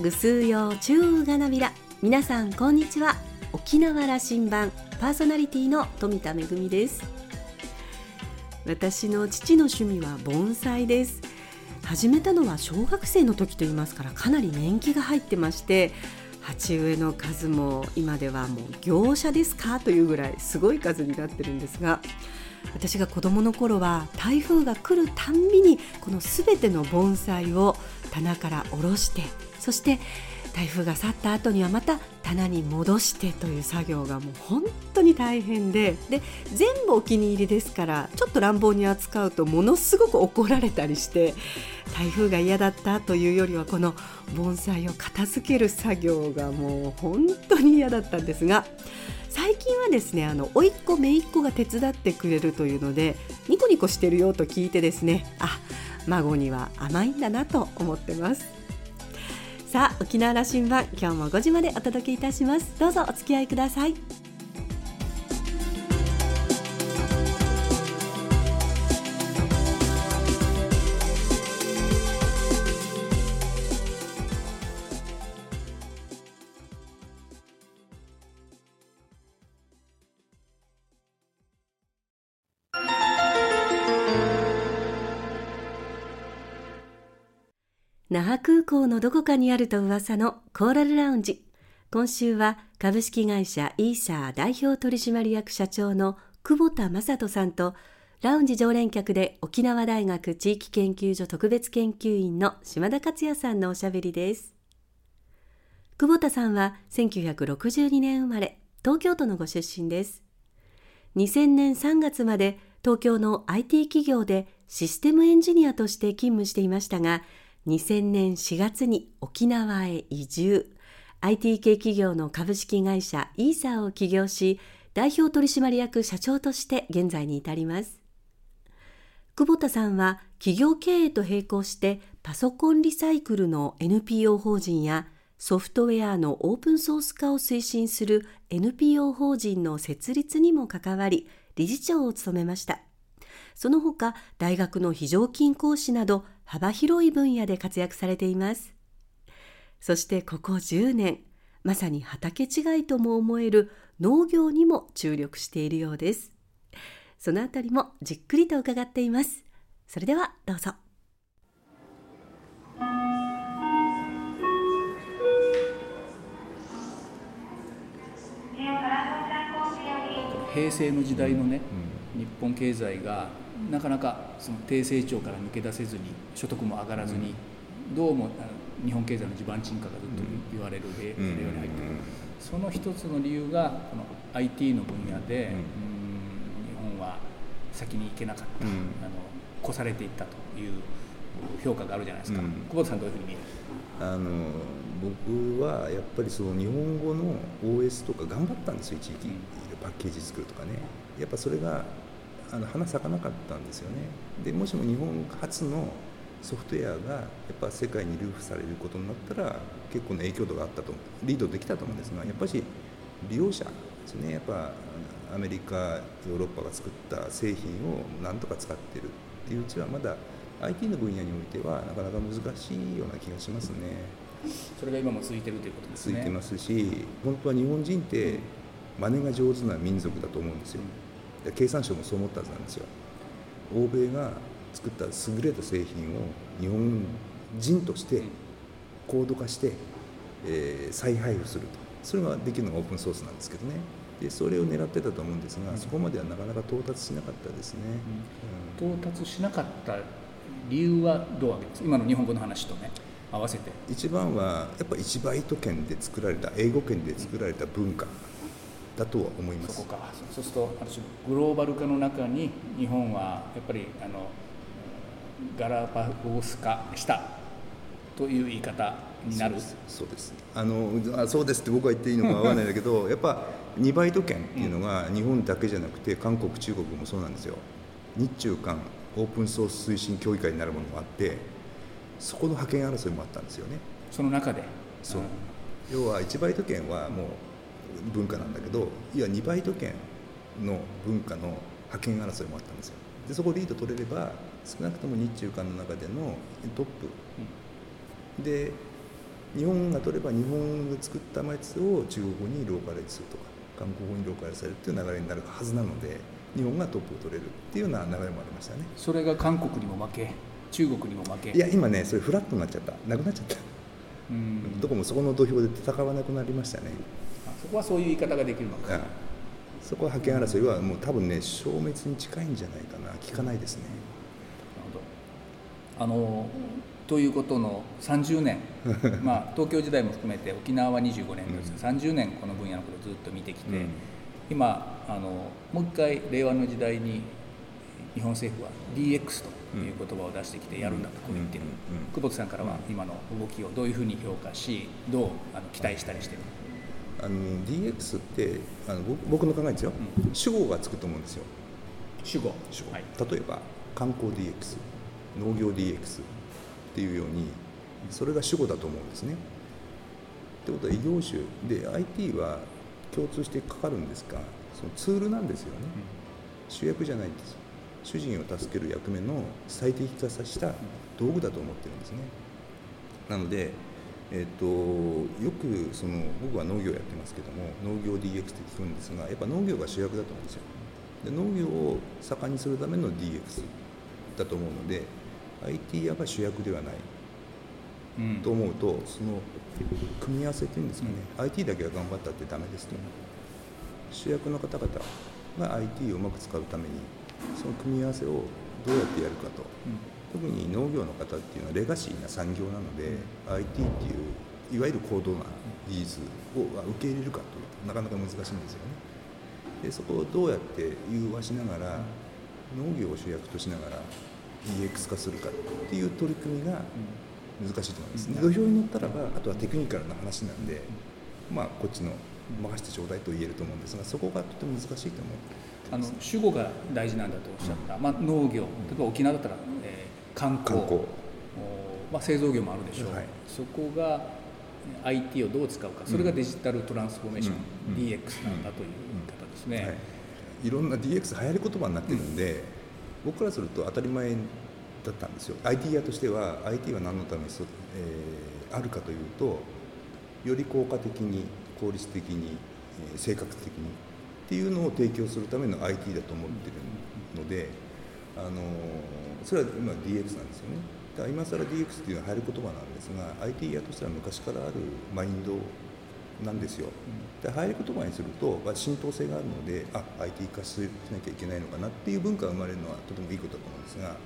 ぐすうようちゅうがなびら、皆さんこんにちは。沖縄羅針盤パーソナリティの富田恵です。私の父の趣味は盆栽です。始めたのは小学生の時と言いますから、かなり年季が入ってまして、鉢植えの数も今ではもう業者ですかというぐらいすごい数になってるんですが、私が子どもの頃は台風が来るたんびにこのすべての盆栽を棚から下ろして、そして台風が去った後にはまた棚に戻してという作業がもう本当に大変で、全部お気に入りですから、ちょっと乱暴に扱うとものすごく怒られたりして、台風が嫌だったというよりはこの盆栽を片付ける作業がもう本当に嫌だったんですが、最近はですね、甥っ子姪っ子が手伝ってくれるというので、ニコニコしてるよと聞いてですね、あ、孫には甘いんだなと思ってます。さあ、沖縄羅針盤、今日も5時までお届けいたします。どうぞお付き合いください。那覇空港のどこかにあると噂のコーラルラウンジ。今週は株式会社イーサー代表取締役社長の久保田雅人さんと、ラウンジ常連客で沖縄大学地域研究所特別研究員の島田克也さんのおしゃべりです。久保田さんは1962年生まれ、東京都のご出身です。2000年3月まで東京の IT 企業でシステムエンジニアとして勤務していましたが、2000年4月に沖縄へ移住、 IT 系企業の株式会社イーサーを起業し、代表取締役社長として現在に至ります。久保田さんは企業経営と並行して、パソコンリサイクルの NPO 法人やソフトウェアのオープンソース化を推進する NPO 法人の設立にも関わり、理事長を務めました。その他、大学の非常勤講師など幅広い分野で活躍されています。そしてここ10年、まさに畑違いとも思える農業にも注力しているようです。そのあたりもじっくりと伺っています。それではどうぞ。平成の時代のね、日本経済がなかなかその低成長から抜け出せずに、所得も上がらずに、どうも日本経済の地盤沈下がずっと言われる令和に入っている。その一つの理由が、この IT の分野で、日本は先に行けなかった、越されていったという評価があるじゃないですか。久保田さん、どういうふうに見えますか？僕はやっぱりその日本語の OS とか頑張ったんですよ。一時期パッケージ作るとかね。やっぱそれが花咲かなかったんですよね。でもしも日本初のソフトウェアがやっぱ世界に流布されることになったら、結構な影響度があったと、リードできたと思うんですが、やっぱり利用者ですね。やっぱアメリカ、ヨーロッパが作った製品を何とか使ってるっていううちは、まだ IT の分野においてはなかなか難しいような気がしますね。それが今も続いてるということですね。続いてますし、本当は日本人って真似が上手な民族だと思うんですよ。経産省もそう思ったはずなんですよ。欧米が作った優れた製品を日本人として高度化して、再配布すると。それができるのがオープンソースなんですけどね。でそれを狙ってたと思うんですが、そこまではなかなか到達しなかったですね。到達しなかった理由はどうあげますか？今の日本語の話とね、合わせて。一番はやっぱり一バイト圏で作られた、英語圏で作られた文化だとは思います。 そうすると、ある種グローバル化の中に日本はやっぱりガラパゴス化したという言い方になる。そうですそうですって僕は言っていいのか合わないんだけどやっぱ2バイト圏っていうのが日本だけじゃなくて、韓国、中国もそうなんですよ。日中韓オープンソース推進協議会になるものがあって、そこの覇権争いもあったんですよね。その中でそう、要は1バイト圏はもう文化なんだけど、いや2バイト圏の文化の覇権争いもあったんですよ。でそこリード取れれば、少なくとも日中間の中でのトップで、日本が取れば日本が作ったやつを中国語にローカライズするとか韓国語にローカライズされるという流れになるはずなので、日本がトップを取れるっていうような流れもありましたね。それが韓国にも負け、中国にも負け、いや今ねそれフラットになっちゃった、なくなっちゃった、うん、どこもそこの土俵で戦わなくなりましたね。あそこはそういう言い方ができるのか、そこは覇権争いはもう多分ね消滅に近いんじゃないかな、聞かないですね。なるほど。ということの30年まあ東京時代も含めて沖縄は25年です、うん、30年この分野のことをずっと見てきて、うん、今もう一回令和の時代に日本政府は DX という言葉を出してきてやるんだとこう言ってる、うんうんうん、久保田さんからは今の動きをどういうふうに評価し、どう期待したりしてるの？DX って僕の考えですよ、うん、主語がつくと思うんですよ。主語、はい、例えば観光 DX、 農業 DXっていうように、それが主語だと思うんですね。ってことは異業種で IT は共通してかかるんですが、そのツールなんですよね、うん、主役じゃないんです。主人を助ける役目の最適化させた道具だと思ってるんですね。なので、よく僕は農業をやってますけども、農業 DX って聞くんですが、やっぱ農業が主役だと思うんですよ。で農業を盛んにするための DX だと思うので、IT やっぱり主役ではない、うん、と思うと、その組み合わせというんですかね、うん、IT だけは頑張ったってダメですと、ね、主役の方々が IT をうまく使うためにその組み合わせをどうやってやるかと、うん、特に農業の方っていうのはレガシーな産業なので、うん、IT っていういわゆる高度な技術を受け入れるかとなかなか難しいんですよね。でそこをどうやって融和しながら、うん、農業を主役としながらDX 化するかっていう取り組みが難しいと思いますね。土俵に乗ったらば、あとはテクニカルな話なんで、まあこっちの任せてちょうだいと言えると思うんですが、そこがとても難しいと思う。主語が大事なんだとおっしゃった、うん、まあ、農業、例えば沖縄だったら、観光、まあ、製造業もあるでしょう、はい、そこが IT をどう使うか、それがデジタルトランスフォーメーション、うん、DX なんだという言い方ですね、うんうん、はい、いろんな DX 流行り言葉になってるんで、うん、僕からすると当たり前だったんですよ。 IT 屋としては IT は何のために、あるかというと、より効果的に効率的に、正確的にっていうのを提供するための IT だと思ってるので、それは今 DX なんですよね。だから今更 DX っていうのは流行る言葉なんですが、 IT 屋としては昔からあるマインドなんですよ。で入り言葉にすると、まあ、浸透性があるので、あ、IT 化しなきゃいけないのかなっていう文化が生まれるのはとてもいいことだと思うんですが、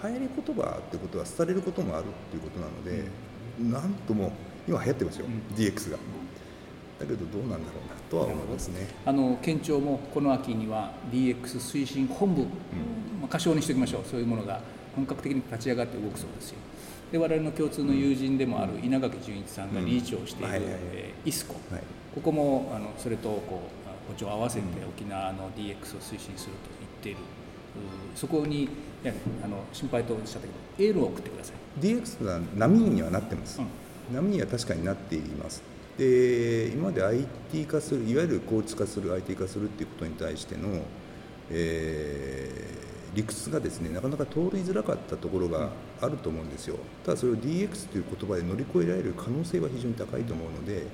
入り言葉ってことは廃れることもあるっていうことなので、うん、なんとも今流行ってますよ、うん、DX が。だけどどうなんだろうなとは思いますね。県庁もこの秋には DX 推進本部、仮称、うん、にしておきましょう。そういうものが本格的に立ち上がって動くそうですよ。で我々の共通の友人でもある稲垣純一さんが理事長をしている ISCO、ここもそれと歩調を合わせて沖縄の DX を推進すると言っている、そこに心配とおっしゃったけど、エールを送ってください。 DX は波にはなってます、うん、波には確かになっています。で今まで IT 化する、いわゆる効率化する、 IT 化するっていうことに対しての、理屈がですね、なかなか通りづらかったところがあると思うんですよ。ただそれを DX という言葉で乗り越えられる可能性は非常に高いと思うので、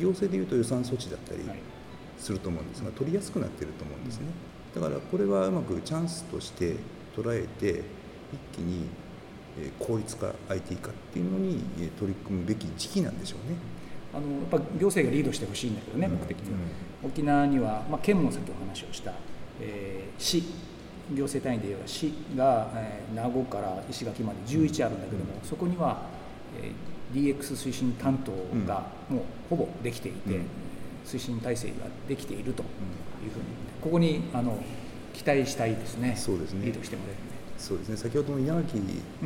行政でいうと予算措置だったりすると思うんですが、取りやすくなっていると思うんですね。だからこれはうまくチャンスとして捉えて、一気に効率化、 IT 化っていうのに取り組むべき時期なんでしょうね。やっぱ行政がリードしてほしいんだけどね、目的には、うんうん、沖縄には、まあ、県も先ほどお話をした、市、行政単位で言えば市が、名護から石垣まで11あるんだけども、うん、そこには、DX 推進担当がもうほぼできていて、うん、推進体制ができているというふうに、ここに期待したいですね。そうですね。リードしてもらえるね。そうですね。先ほどの稲垣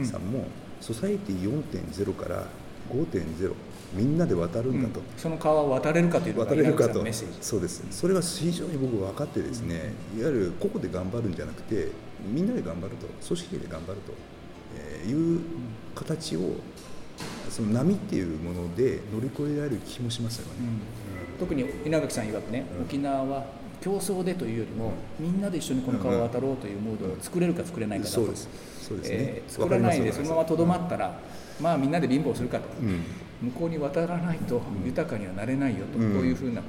さんも、うん、ソサエティ 4.0 から 5.0、みんなで渡るんだと、うん、その川を渡れるかというのが稲垣さんのメッセージ。そうです。それが非常に僕分かってですね、うん、いわゆる個々で頑張るんじゃなくて、みんなで頑張ると、組織で頑張るという形を、その波っていうもので乗り越えられる気もしますよね、うんうん、特に稲垣さん曰くね、うん、沖縄は競争でというよりも、みんなで一緒にこの川を渡ろうというムードを作れるか作れないかだと、そうですね、作らないでそのままとどまったら、まあみんなで貧乏するかと、うん、向こうに渡らないと豊かにはなれないよと、こういうふうなこ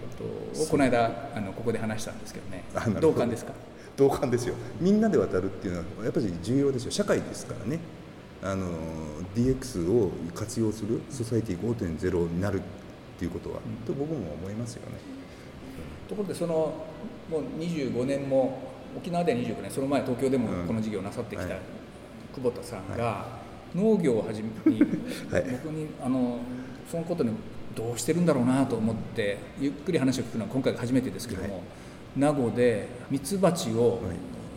とをこの間ここで話したんですけどね。同感ですか？同感ですよ。みんなで渡るっていうのはやっぱり重要ですよ。社会ですからね。DX を活用するソサイティ 5.0 になるっていうことは、と僕も思いますよね。ところでもう25年も沖縄で25年その前東京でもこの事業をなさってきた、はい、久保田さんが、はい、農業を始めに僕にそのことにどうしてるんだろうなと思ってゆっくり話を聞くのは今回が初めてですけども、はい、名護でミツバチを、は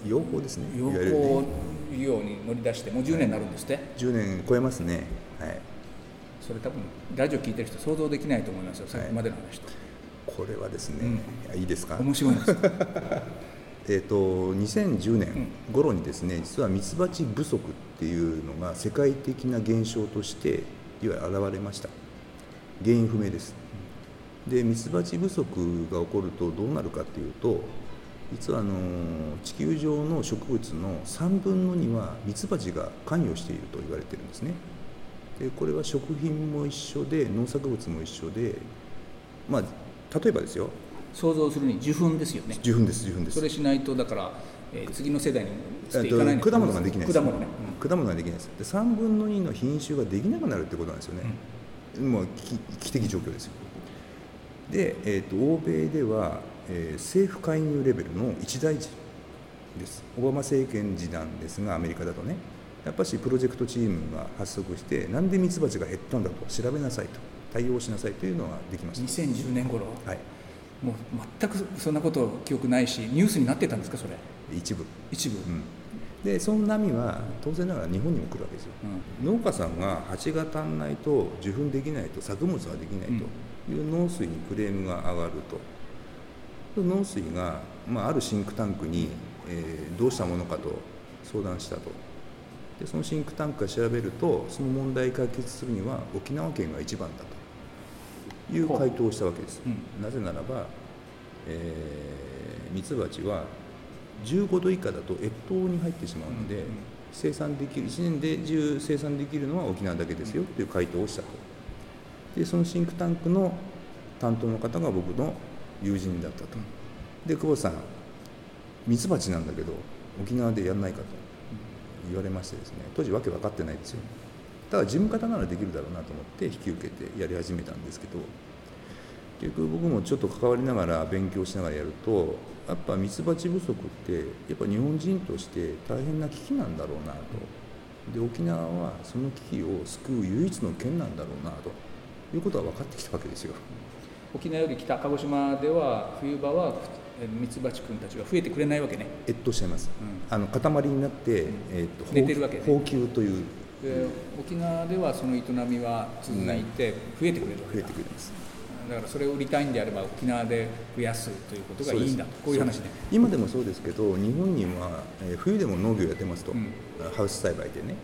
い、養蜂ですね、養蜂利用に乗り出してもう10年になるんですって、はい、10年超えますね、はい、それ多分ラジオ聞いてる人想像できないと思いますよ、はい、さっきまでの話と。これはですね、うん、いいですか、面白いです2010年頃にですね、実はミツバチ不足っていうのが世界的な現象としていわゆる現れました。原因不明です。で、ミツバチ不足が起こるとどうなるかっていうと、実は地球上の植物の3分の2はミツバチが関与していると言われているんですね。で、これは食品も一緒で農作物も一緒で、まあ例えばですよ、想像するに受粉ですよね。受粉です、受粉です。それしないとだから、次の世代に移っていかないんです。果物ができないです。果物ね、うん、果物ができないです。で、3分の2の品種ができなくなるってことなんですよね。もう危機的状況ですよ。で、欧米では、政府介入レベルの一大事です。オバマ政権時なんですが、アメリカだとね、やっぱりプロジェクトチームが発足して、なんでミツバチが減ったんだと調べなさいと、対応しなさいというのができました。2010年頃、はい、もう全くそんなこと記憶ないし、ニュースになってたんですか、それ。一部、うん、で、その波は当然ながら日本にも来るわけですよ、うん、農家さんが蜂が足んないと受粉できないと作物ができないという農水にクレームが上がると、うん、農水が、まあ、あるシンクタンクに、どうしたものかと相談したと。で、そのシンクタンクが調べると、その問題解決するには沖縄県が一番だという回答をしたわけです、うん、なぜならば、ミツバチは15度以下だと越冬に入ってしまうので、うんうん、生産できる、1年で10生産できるのは沖縄だけですよという回答をしたと。で、そのシンクタンクの担当の方が僕の友人だったと。で、久保さん、ミツバチなんだけど沖縄でやらないかと言われましてですね、当時わけ分かってないですよ。ただ事務方ならできるだろうなと思って引き受けてやり始めたんですけど、結局僕もちょっと関わりながら勉強しながらやると、やっぱミツバチ不足ってやっぱ日本人として大変な危機なんだろうなと。で、沖縄はその危機を救う唯一の県なんだろうなということは分かってきたわけですよ。沖縄より北鹿児島では冬場はミツバチ君たちが増えてくれないわけね。おっしゃいます、うん、塊になって、寝てるわけね。蜂球という沖縄ではその営みは続いて増えてくれるわけだ、増えてくれます。だからそれを売りたいんであれば沖縄で増やすということがいいんだと、こういう話ね。今でもそうですけど、日本には冬でも農業やってますと、うん、ハウス栽培でね、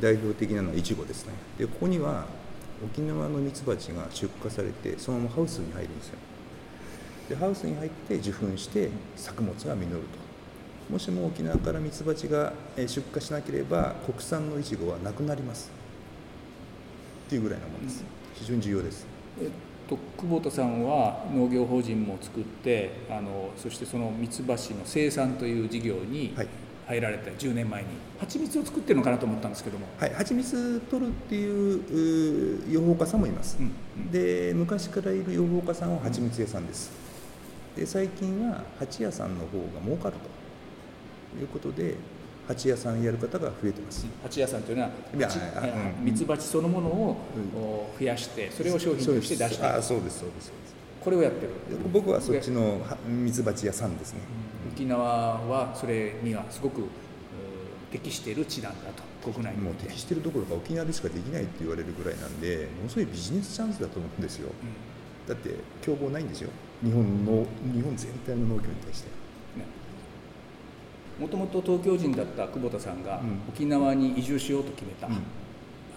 代表的なのはイチゴですね。で、ここには沖縄のミツバチが出荷されてそのままハウスに入るんですよ。で、ハウスに入って受粉して作物が実ると。もしも沖縄からミツバチが出荷しなければ国産のイチゴはなくなりますっていうぐらいのものです、うん、非常に重要です。久保田さんは農業法人も作って、そしてそのミツバチの生産という事業に入られた10年前に蜂蜜を作ってるのかなと思ったんですけども、はい、蜂蜜取るっていう養蜂家さんもいます、うんうん、で、昔からいる養蜂家さんは蜂蜜屋さんです、うん、で、最近は蜂屋さんの方が儲かるということで、蜂屋さんやる方が増えてます。蜂屋さんというのは、ミツバチそのものを増やして、それを商品として出している。そうです、そうです。これをやってる。僕はそっちのミツバチ屋さんですね。沖縄はそれにはすごく適している地なんだと、国内にもう適しているどころか沖縄でしかできないって言われるぐらいなんで、ものすごいビジネスチャンスだと思うんですよ。だって競合ないんですよ。日本全体の農業に対して。もともと東京人だった久保田さんが沖縄に移住しようと決めた、うん、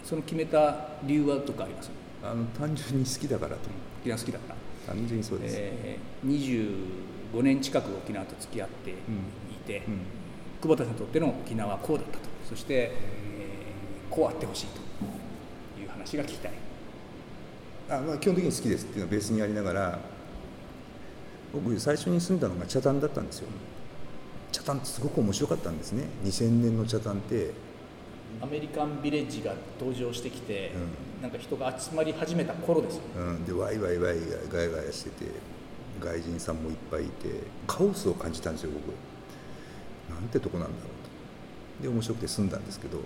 その決めた理由はとかありますか？単純に好きだからと。沖縄好きだった、単純にそうです、25年近く沖縄と付き合っていて、うんうん、久保田さんにとっての沖縄はこうだったと、そして、こうあってほしいという話が聞きたい。基本的に好きですっていうのをベースにやりながら、僕最初に住んだのが北谷だったんですよ。北谷ってすごく面白かったんですね。2000年の北谷ってアメリカンビレッジが登場してきて、なんか人が集まり始めた頃ですよね、でワイワイワイガヤガヤしてて、外人さんもいっぱいいて、カオスを感じたんですよ僕。なんてとこなんだろうと。で面白くて住んだんですけど、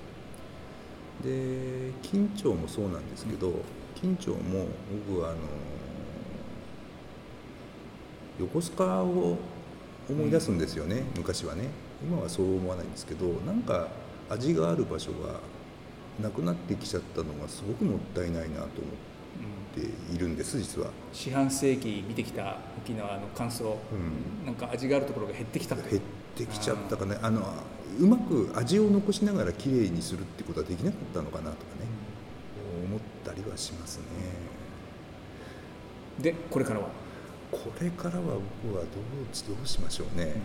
で金町もそうなんですけど、金町も僕は横須賀を思い出すんですよね、昔はね。今はそう思わないんですけど、なんか味がある場所がなくなってきちゃったのがすごくもったいないなと思っているんです、実は。四半世紀見てきた沖縄の感想、なんか味があるところが減ってきたと。減ってきちゃったかね。うまく味を残しながらきれいにするってことはできなかったのかなとかね、思ったりはしますね。でこれからは僕はどうしましょうね、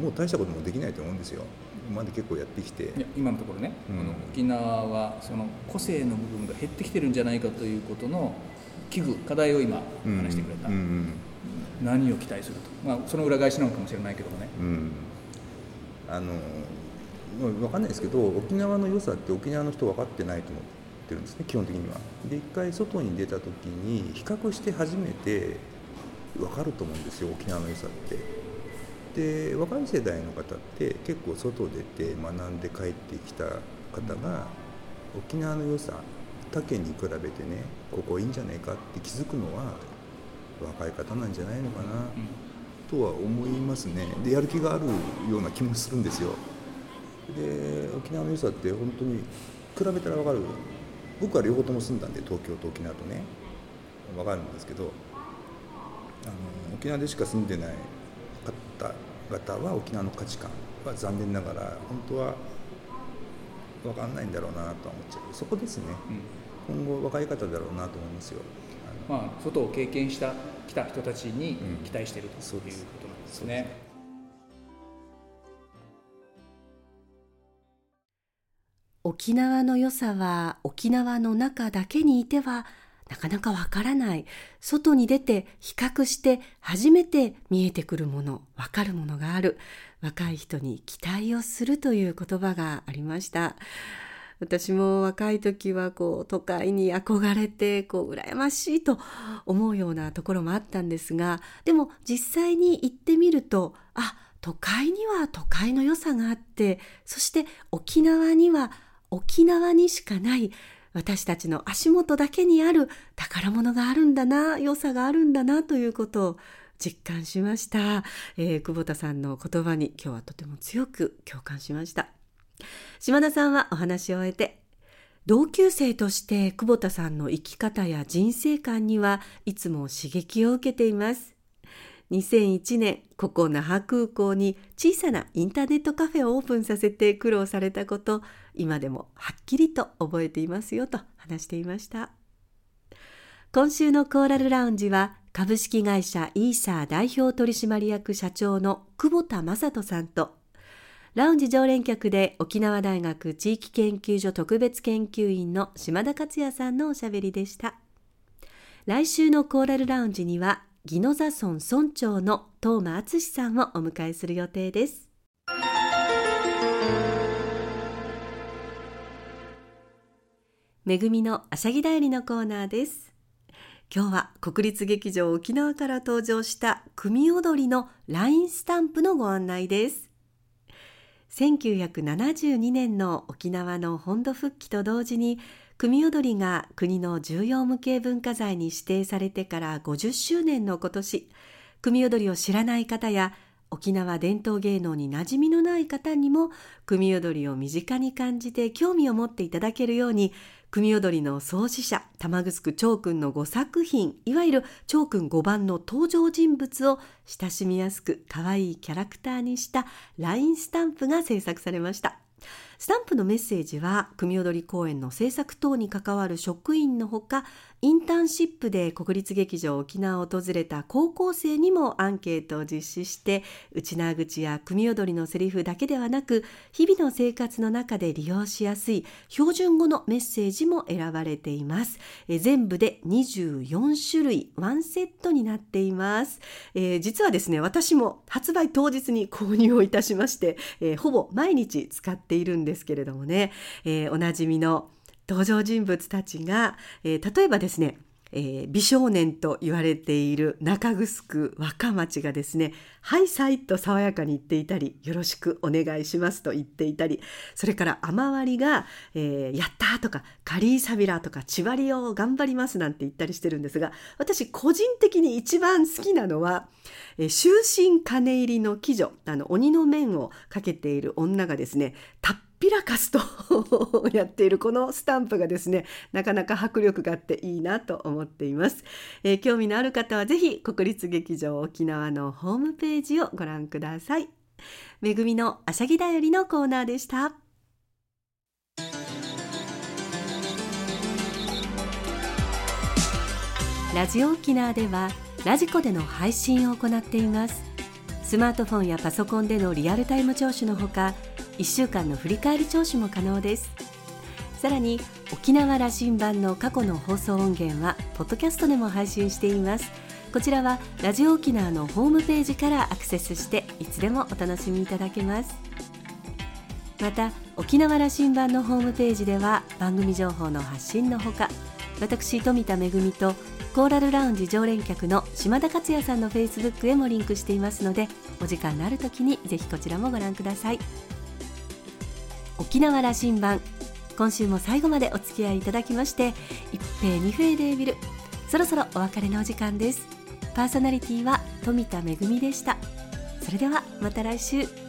もう大したこともできないと思うんですよ。今まで結構やってきて、いや今のところね、沖縄はその個性の部分が減ってきてるんじゃないかということの危惧、課題を今話してくれた、何を期待すると、その裏返しなのかもしれないけどもね、分かんないですけど、沖縄の良さって沖縄の人分かってないと思ってるんですね、基本的には。で一回外に出た時に比較して初めて分かると思うんですよ、沖縄の良さって。で若い世代の方って結構外出て学んで帰ってきた方が、沖縄の良さ他県に比べてね、ここいいんじゃないかって気づくのは若い方なんじゃないのかな、とは思いますね。でやる気があるような気もするんですよ。で沖縄の良さって本当に比べたら分かる。僕は両方とも住んだんで、東京と沖縄とね、分かるんですけど、沖縄でしか住んでない方々は沖縄の価値観は残念ながら本当は分かんないんだろうなとは思っちゃう。そこですね、今後若い方だろうなと思いますよ。外を経験した来た人たちに期待しているということなんですね、沖縄の良さは沖縄の中だけにいてはなかなかわからない、外に出て比較して初めて見えてくるもの、わかるものがある。若い人に期待をするという言葉がありました。私も若い時は都会に憧れて羨ましいと思うようなところもあったんですが、でも実際に行ってみると、都会には都会の良さがあって、そして沖縄には沖縄にしかない、私たちの足元だけにある宝物があるんだな、良さがあるんだなということを実感しました、久保田さんの言葉に今日はとても強く共感しました。島田さんはお話を終えて、同級生として久保田さんの生き方や人生観にはいつも刺激を受けています。2001年、ここ那覇空港に小さなインターネットカフェをオープンさせて苦労されたこと、今でもはっきりと覚えていますよと話していました。今週のコーラルラウンジは、株式会社イーサー代表取締役社長の久保田雅人さんと、ラウンジ常連客で沖縄大学地域研究所特別研究員の島田克也さんのおしゃべりでした。来週のコーラルラウンジには、宜野座村村長の東間敦さんをお迎えする予定です。めぐみのあしゃぎだよりのコーナーです。今日は国立劇場沖縄から登場した組踊りのLINEスタンプのご案内です。1972年の沖縄の本土復帰と同時に、組踊りが国の重要無形文化財に指定されてから50周年の今年、組踊りを知らない方や沖縄伝統芸能に馴染みのない方にも、組踊りを身近に感じて興味を持っていただけるように、組踊りの創始者玉城長君の5作品、いわゆる長君5番の登場人物を親しみやすく可愛いキャラクターにしたLINEスタンプが制作されました。スタンプのメッセージは組踊り公演の制作等に関わる職員のほか、インターンシップで国立劇場沖縄を訪れた高校生にもアンケートを実施して、内縄口や組踊りのセリフだけではなく、日々の生活の中で利用しやすい標準語のメッセージも選ばれています。全部で24種類ワンセットになっています。実はですね、私も発売当日に購入をいたしまして、ほぼ毎日使っているんですけれどもね、おなじみの登場人物たちが、例えばですね、美少年と言われている中城若町がですね、はいさいと爽やかに言っていたり、よろしくお願いしますと言っていたり、それから雨割が、やったとかカリーサビラとかチバリを頑張りますなんて言ったりしてるんですが、私個人的に一番好きなのは、終身金入りの鬼女、鬼の面をかけている女がですね、たっピラカスとやっているこのスタンプがですね、なかなか迫力があっていいなと思っています。興味のある方はぜひ国立劇場沖縄のホームページをご覧ください。めぐみのあしゃぎだよりのコーナーでした。ラジオ沖縄ではラジコでの配信を行っています。スマートフォンやパソコンでのリアルタイム聴取のほか、1週間の振り返り聴取も可能です。さらに沖縄羅針盤の過去の放送音源はポッドキャストでも配信しています。こちらはラジオ沖縄のホームページからアクセスして、いつでもお楽しみいただけます。また沖縄羅針盤のホームページでは番組情報の発信のほか、私富田恵とコーラルラウンジ常連客の島田克也さんの Facebook へもリンクしていますので、お時間のあるときにぜひこちらもご覧ください。沖縄羅針盤、今週も最後までお付き合いいただきまして、一平二平でビル、そろそろお別れのお時間です。パーソナリティは富田恵でした。それではまた来週。